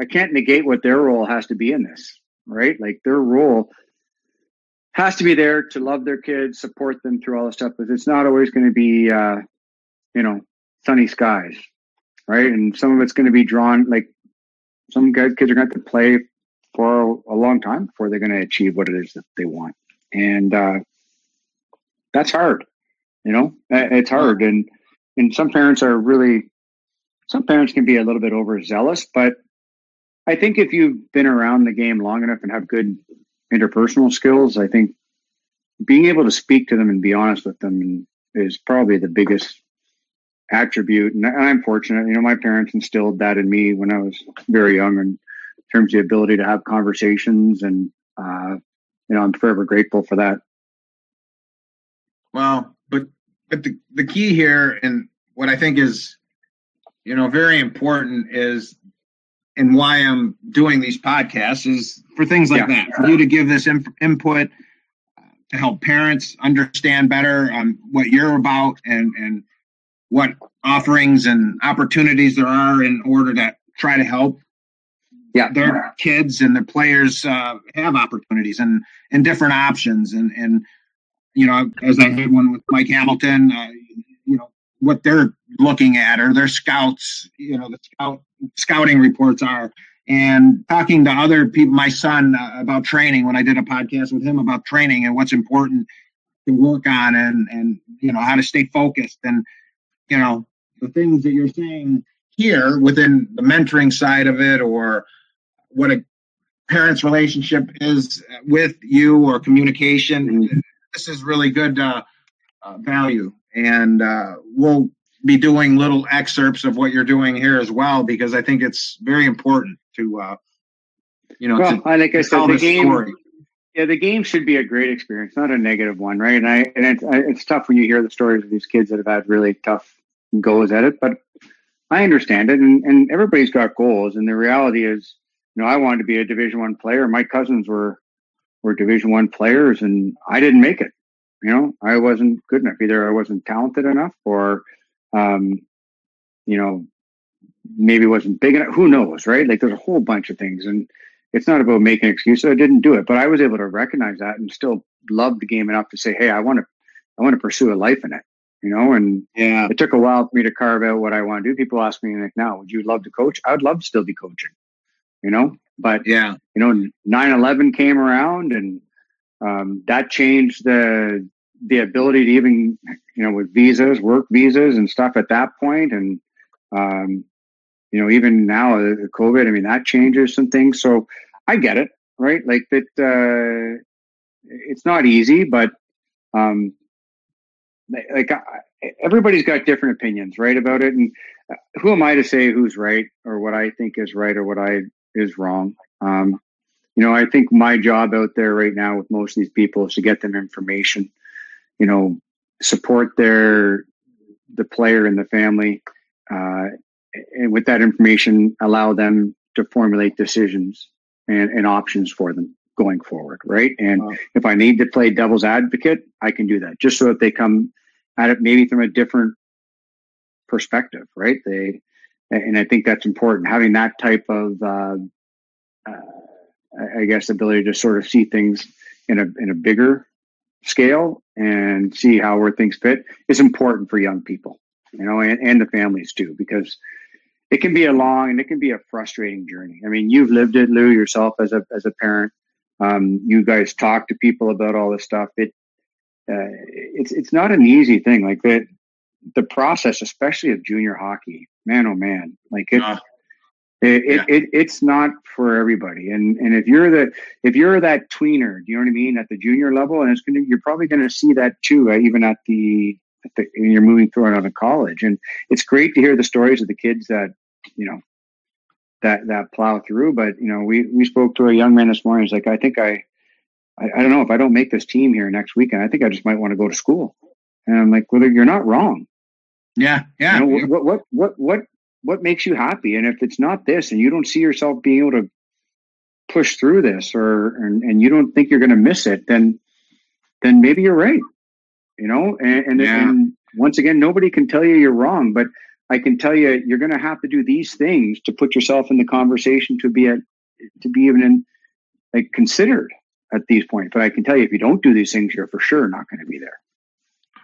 I can't negate what their role has to be in this, right? Like, their role has to be there to love their kids, support them through all this stuff, because it's not always going to be, uh, you know, sunny skies, right? And some of it's going to be drawn, like, some guys, kids are going to have to play for a long time before they're going to achieve what it is that they want. And uh, that's hard, you know, it's hard. And, and some parents are really, some parents can be a little bit overzealous, but I think if you've been around the game long enough and have good interpersonal skills, I think being able to speak to them and be honest with them is probably the biggest attribute. And I'm fortunate, you know, my parents instilled that in me when I was very young, and terms of the ability to have conversations, and uh, you know, I'm forever grateful for that. Well, but but the, the key here, and what I think is, you know, very important is, and why I'm doing these podcasts is for things like yeah. that, for you to give this in, input uh, to help parents understand better um, what you're about, and and what offerings and opportunities there are in order to try to help. Yeah, their kids and their players uh, have opportunities and, and different options. And, and, you know, as I did one with Mike Hamilton, uh, you know, what they're looking at, or their scouts, you know, the scout scouting reports are. And talking to other people, my son uh, about training, when I did a podcast with him about training and what's important to work on, and, and, you know, how to stay focused. And, you know, the things that you're saying here within the mentoring side of it, or what a parent's relationship is with you, or communication. Mm-hmm. This is really good uh, uh, value. And uh, we'll be doing little excerpts of what you're doing here as well, because I think it's very important to, uh, you know, well, to, like I said, the game, story. Yeah, the game should be a great experience, not a negative one. Right. And I, and it's, it's tough when you hear the stories of these kids that have had really tough goes at it, but I understand it. And, and everybody's got goals. And the reality is, you know, I wanted to be a Division One player. My cousins were were Division One players, and I didn't make it. You know, I wasn't good enough. Either I wasn't talented enough, or um, you know, maybe wasn't big enough. Who knows, right? Like, there's a whole bunch of things, and it's not about making excuses. I didn't do it, but I was able to recognize that and still love the game enough to say, hey, I want to, I want to pursue a life in it, you know? And yeah, it took a while for me to carve out what I want to do. People ask me, like, now, would you love to coach? I would love to still be coaching, you know, but yeah, you know, nine eleven came around, and um, that changed the, the ability to even, you know, with visas, work visas and stuff at that point. And, um, you know, even now, uh, COVID, I mean, that changes some things. So I get it, right? Like that, uh, it's not easy, but um, like I, everybody's got different opinions, right, about it. And who am I to say who's right or what I think is right or what I is wrong? Um, you know, I think my job out there right now with most of these people is to get them information, you know, support their the player and the family, uh, and with that information, allow them to formulate decisions and, and options for them going forward, right? And wow. If I need to play devil's advocate, I can do that, just so that they come at it maybe from a different perspective, right? They, and I think that's important, having that type of, uh, uh, I guess, ability to sort of see things in a in a bigger scale and see how where things fit is important for young people, you know, and, and the families too, because it can be a long and it can be a frustrating journey. I mean, you've lived it, Lou, yourself as a as a parent. Um, you guys talk to people about all this stuff. It uh, it's it's not an easy thing. Like the the process, especially of junior hockey, man, oh man, like it, uh, it, yeah. it it it's not for everybody. And and if you're the if you're that tweener, do you know what I mean, at the junior level, and it's gonna you're probably gonna see that too, uh, even at the, at the and you're moving through it on a college. And it's great to hear the stories of the kids that, you know, that, that plow through. But, you know, we, we spoke to a young man this morning. He's like, I think I, I, I don't know if I don't make this team here next weekend, I think I just might want to go to school. And I'm like, well, you're not wrong. Yeah. Yeah. You know, yeah. What, what, what, what, what makes you happy? And if it's not this, and you don't see yourself being able to push through this, or, and, and you don't think you're going to miss it, then, then maybe you're right. You know, and, and, yeah. and once again, nobody can tell you you're wrong, but I can tell you, you're going to have to do these things to put yourself in the conversation to be at, to be even in, like, considered at these points. But I can tell you, if you don't do these things, you're for sure not going to be there.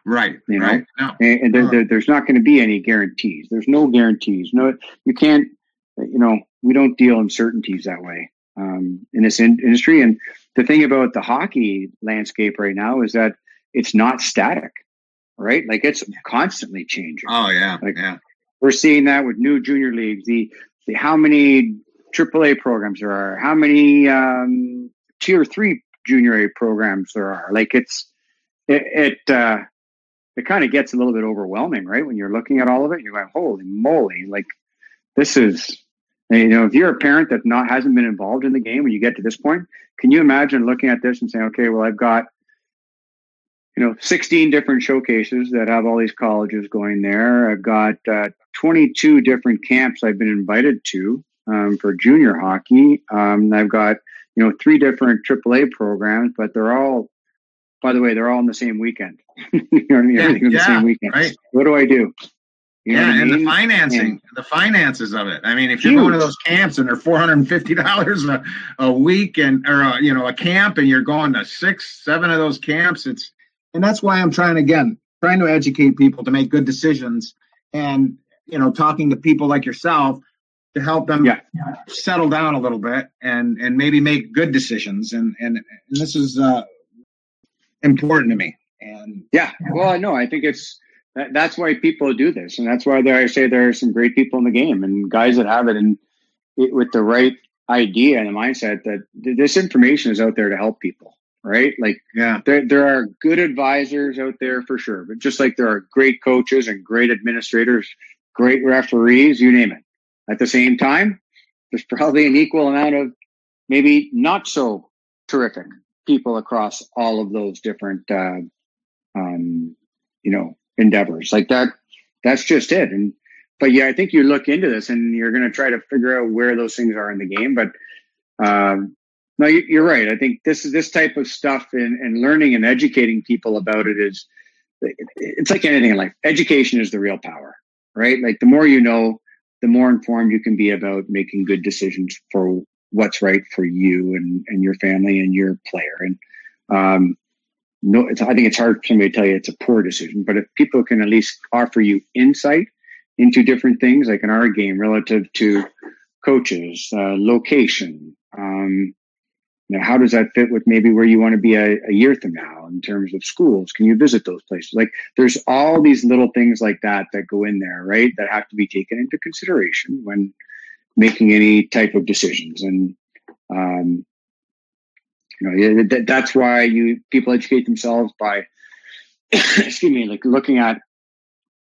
Right. You know, right. No. and, and there, right. There, there's not going to be any guarantees. There's no guarantees. No, you can't, you know, we don't deal in certainties that way um, in this in- industry. And the thing about the hockey landscape right now is that it's not static, right? Like, it's constantly changing. Oh yeah. Like, yeah. We're seeing that with new junior leagues, the, the how many triple A programs there are, how many um, tier three junior A programs there are. Like, it's it it, uh, it kind of gets a little bit overwhelming, right? When you're looking at all of it, you're like, holy moly! Like, this is, you know, if you're a parent that not hasn't been involved in the game when you get to this point, can you imagine looking at this and saying, okay, well, I've got, you know, sixteen different showcases that have all these colleges going there. I've got uh, twenty-two different camps I've been invited to um, for junior hockey. Um, I've got, you know, three different triple A programs, but they're all, by the way, they're all on the same weekend. You know what I mean? Yeah, everything yeah, on the same weekend. Right. What do I do? You know yeah, and I mean? the financing, and the finances of it. I mean, if huge. You're going to those camps and they're four hundred fifty dollars a, a week and or, a, you know, a camp, and you're going to six, seven of those camps, it's, and that's why I'm trying, again, trying to educate people to make good decisions, and, you know, talking to people like yourself to help them yeah. settle down a little bit and, and maybe make good decisions. And, and, and this is uh, important to me. And yeah, well, I know. I think it's, that, that's why people do this. And that's why there, I say there are some great people in the game and guys that have it, and it, with the right idea and the mindset that this information is out there to help people. Right? Like, yeah, there, there are good advisors out there for sure, but just like there are great coaches and great administrators, great referees, you name it. At the same time, there's probably an equal amount of maybe not so terrific people across all of those different, uh, um, you know, endeavors like that. That's just it. And, but yeah, I think you look into this and you're going to try to figure out where those things are in the game, but, um, no, you're right. I think this is this type of stuff and, and learning and educating people about it is, it's like anything in life. Education is the real power, right? Like the more you know, the more informed you can be about making good decisions for what's right for you and, and your family and your player. And um, no, it's, I think it's hard for somebody to tell you it's a poor decision, but if people can at least offer you insight into different things, like in our game relative to coaches, uh, location, um, you know, how does that fit with maybe where you want to be a, a year from now in terms of schools? Can you visit those places? Like there's all these little things like that that go in there, right? That have to be taken into consideration when making any type of decisions. And, um, you know, that, that's why you people educate themselves by, excuse me, like looking at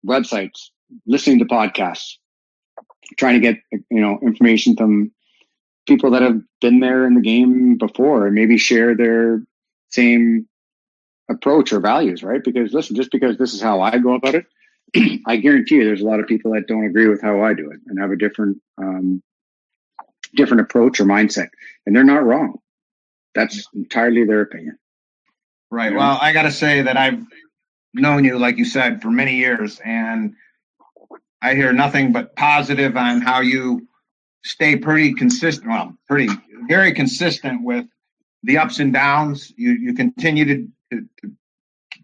websites, listening to podcasts, trying to get, you know, information from people that have been there in the game before and maybe share their same approach or values, right? Because listen, just because this is how I go about it, I guarantee you there's a lot of people that don't agree with how I do it and have a different, um, different approach or mindset, and they're not wrong. That's entirely their opinion. Right. You know? Well, I got to say that I've known you, like you said, for many years, and I hear nothing but positive on how you stay pretty consistent, well, pretty, very consistent with the ups and downs. You you continue to, to, to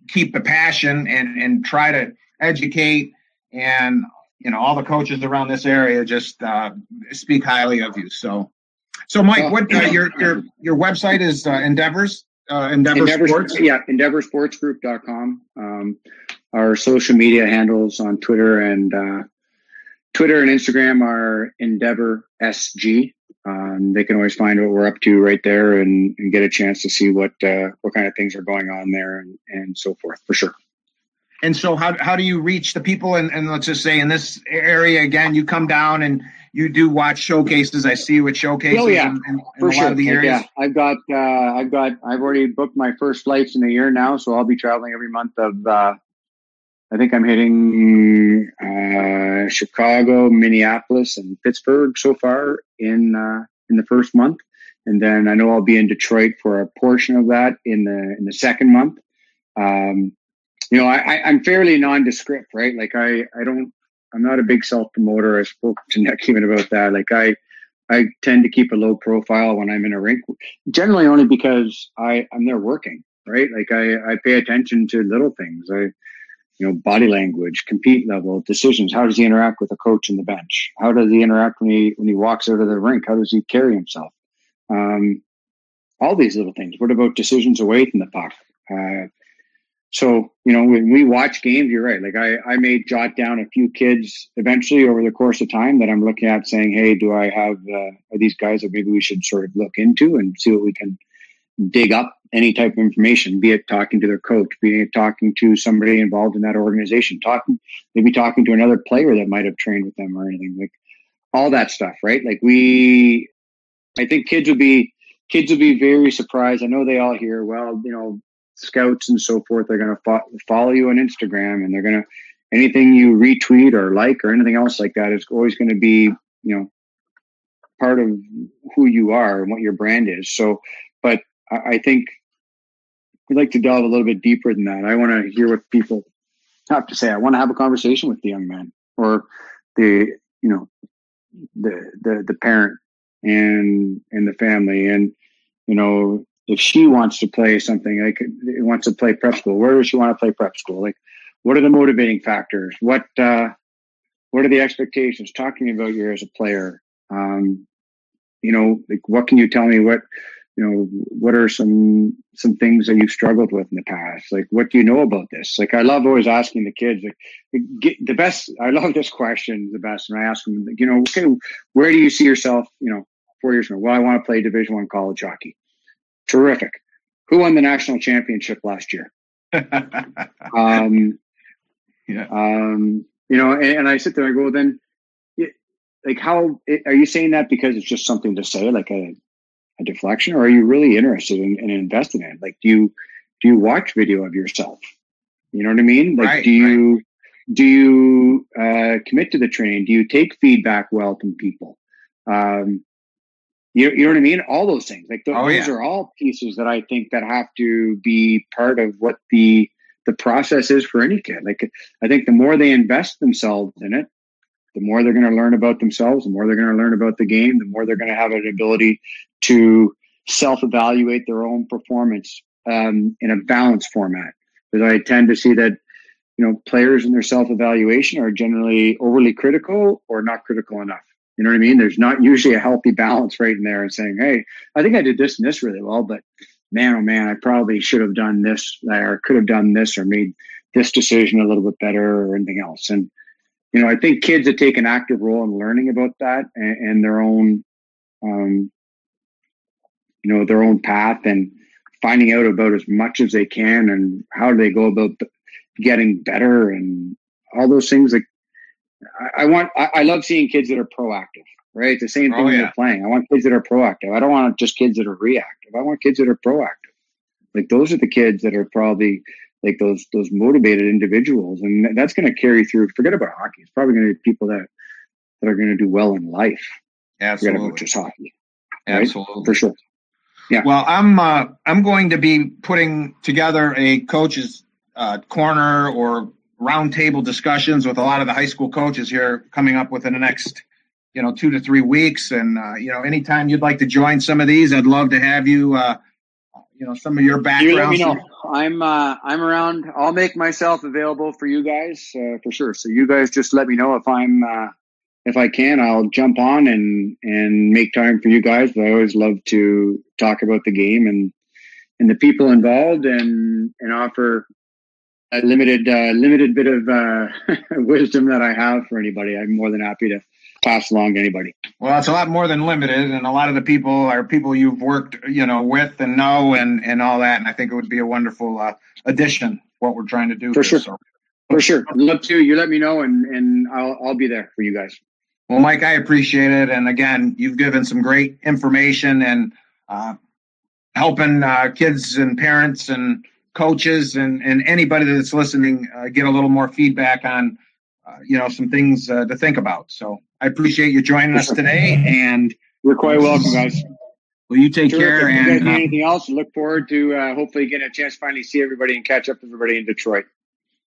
keep the passion and, and try to educate, and, you know, all the coaches around this area just uh, speak highly of you. So, so Mike, well, what uh, your your your website is uh, Endeavors, uh, Endeavor, Endeavor Sports? Yeah, Endeavor Sports Group dot com. Um, our social media handles on Twitter and uh, Twitter and Instagram are Endeavor S G. Um, they can always find what we're up to right there and, and get a chance to see what uh, what kind of things are going on there and, and so forth, for sure. And so how how do you reach the people? And, and let's just say in this area, again, you come down and you do watch showcases. I see you at showcases. Oh, yeah, in, in, for in a sure. lot of the areas. Yeah, I've got, uh, I've got, I've already booked my first flights in a year now, so I'll be traveling every month of, uh, I think I'm hitting uh, Chicago, Minneapolis, and Pittsburgh so far in uh, in the first month. And then I know I'll be in Detroit for a portion of that in the in the second month. Um, you know, I, I, I'm fairly nondescript, right? Like I, I don't, I'm not a big self-promoter. I spoke to Nick even about that. Like I, I tend to keep a low profile when I'm in a rink, generally only because I, I'm there working, right? Like I, I pay attention to little things. I, you know, body language, compete level, decisions. How does he interact with a coach in the bench? How does he interact when he, when he walks out of the rink? How does he carry himself? Um, all these little things. What about decisions away from the puck? Uh, So, you know, when we watch games, you're right. Like I, I may jot down a few kids eventually over the course of time that I'm looking at saying, hey, do I have uh, are these guys that maybe we should sort of look into and see what we can dig up any type of information, be it talking to their coach, be it talking to somebody involved in that organization, talking, maybe talking to another player that might have trained with them or anything, like all that stuff, right? Like we, I think kids will be, kids will be very surprised. I know they all hear, well, you know, scouts and so forth, they're going to fo- follow you on Instagram, and they're going to, anything you retweet or like or anything else like that is always going to be, you know, part of who you are and what your brand is. So, but I, I think we'd like to delve a little bit deeper than that. I want to hear what people have to say. I want to have a conversation with the young man or the, you know, the, the, the parent and, and the family. And, you know, if she wants to play something, like wants to play prep school, where does she want to play prep school? Like, what are the motivating factors? What uh, what are the expectations? Talking about you as a player, um, you know, like what can you tell me? What you know, what are some some things that you've struggled with in the past? Like, what do you know about this? Like, I love always asking the kids. Like, get the best. I love this question the best, and I ask them, like, you know, okay, where do you see yourself? You know, four years from now. Well, I want to play Division One college hockey. Terrific. Who won the national championship last year? um, yeah. um, you know, and, and I sit there and I go, then it, like, how it, are you saying that because it's just something to say, like a, a deflection, or are you really interested in, in invested in it? Like, do you, do you watch video of yourself? You know what I mean? Like, right, do you, right. do you uh, commit to the training? Do you take feedback well from people? Um, You, you know what I mean? All those things. Like those, oh, yeah. those are all pieces that I think that have to be part of what the the process is for any kid. Like, I think the more they invest themselves in it, the more they're going to learn about themselves, the more they're going to learn about the game, the more they're going to have an ability to self-evaluate their own performance um, in a balanced format. Because I tend to see that, you know, players in their self-evaluation are generally overly critical or not critical enough. You know what I mean? There's not usually a healthy balance right in there and saying, hey, I think I did this and this really well, but man, oh man, I probably should have done this or could have done this or made this decision a little bit better or anything else. And, you know, I think kids that take an active role in learning about that and, and their own, um, you know, their own path and finding out about as much as they can and how do they go about getting better and all those things. Like, I, I want, I, I love seeing kids that are proactive, right? It's the same thing oh, yeah. when you're playing. I want kids that are proactive. I don't want just kids that are reactive. I want kids that are proactive. Like, those are the kids that are probably like those, those motivated individuals. And that's going to carry through. Forget about hockey. It's probably going to be people that, that are going to do well in life. Absolutely. Forget about just hockey. Right? Absolutely. For sure. Yeah. Well, I'm uh, I'm going to be putting together a coach's uh, corner or roundtable discussions with a lot of the high school coaches here coming up within the next, you know, two to three weeks. And, uh, you know, anytime you'd like to join some of these, I'd love to have you, uh, you know, some of your backgrounds. You let me know. I'm, uh, I'm around. I'll make myself available for you guys uh, for sure. So you guys just let me know if I'm uh, if I can, I'll jump on and, and make time for you guys. But I always love to talk about the game and, and the people involved and, and offer a limited, uh, limited bit of uh, wisdom that I have for anybody. I'm more than happy to pass along to anybody. Well, it's a lot more than limited. And a lot of the people are people you've worked, you know, with and know and, and all that. And I think it would be a wonderful uh, addition, what we're trying to do. For here, sure. So. For sure. I'd love to. You let me know and, and I'll, I'll be there for you guys. Well, Mike, I appreciate it. And again, you've given some great information and uh, helping uh, kids and parents and coaches and, and anybody that's listening uh, get a little more feedback on, uh, you know, some things uh, to think about. So I appreciate you joining us today. And you're quite welcome, guys. Well, you take Terrific. care. If you guys need anything else, look forward to uh, hopefully getting a chance to finally see everybody and catch up with everybody in Detroit.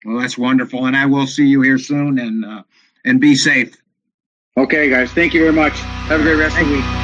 Well, that's wonderful. And I will see you here soon and uh, and be safe. Okay, guys. Thank you very much. Have a great rest of the week.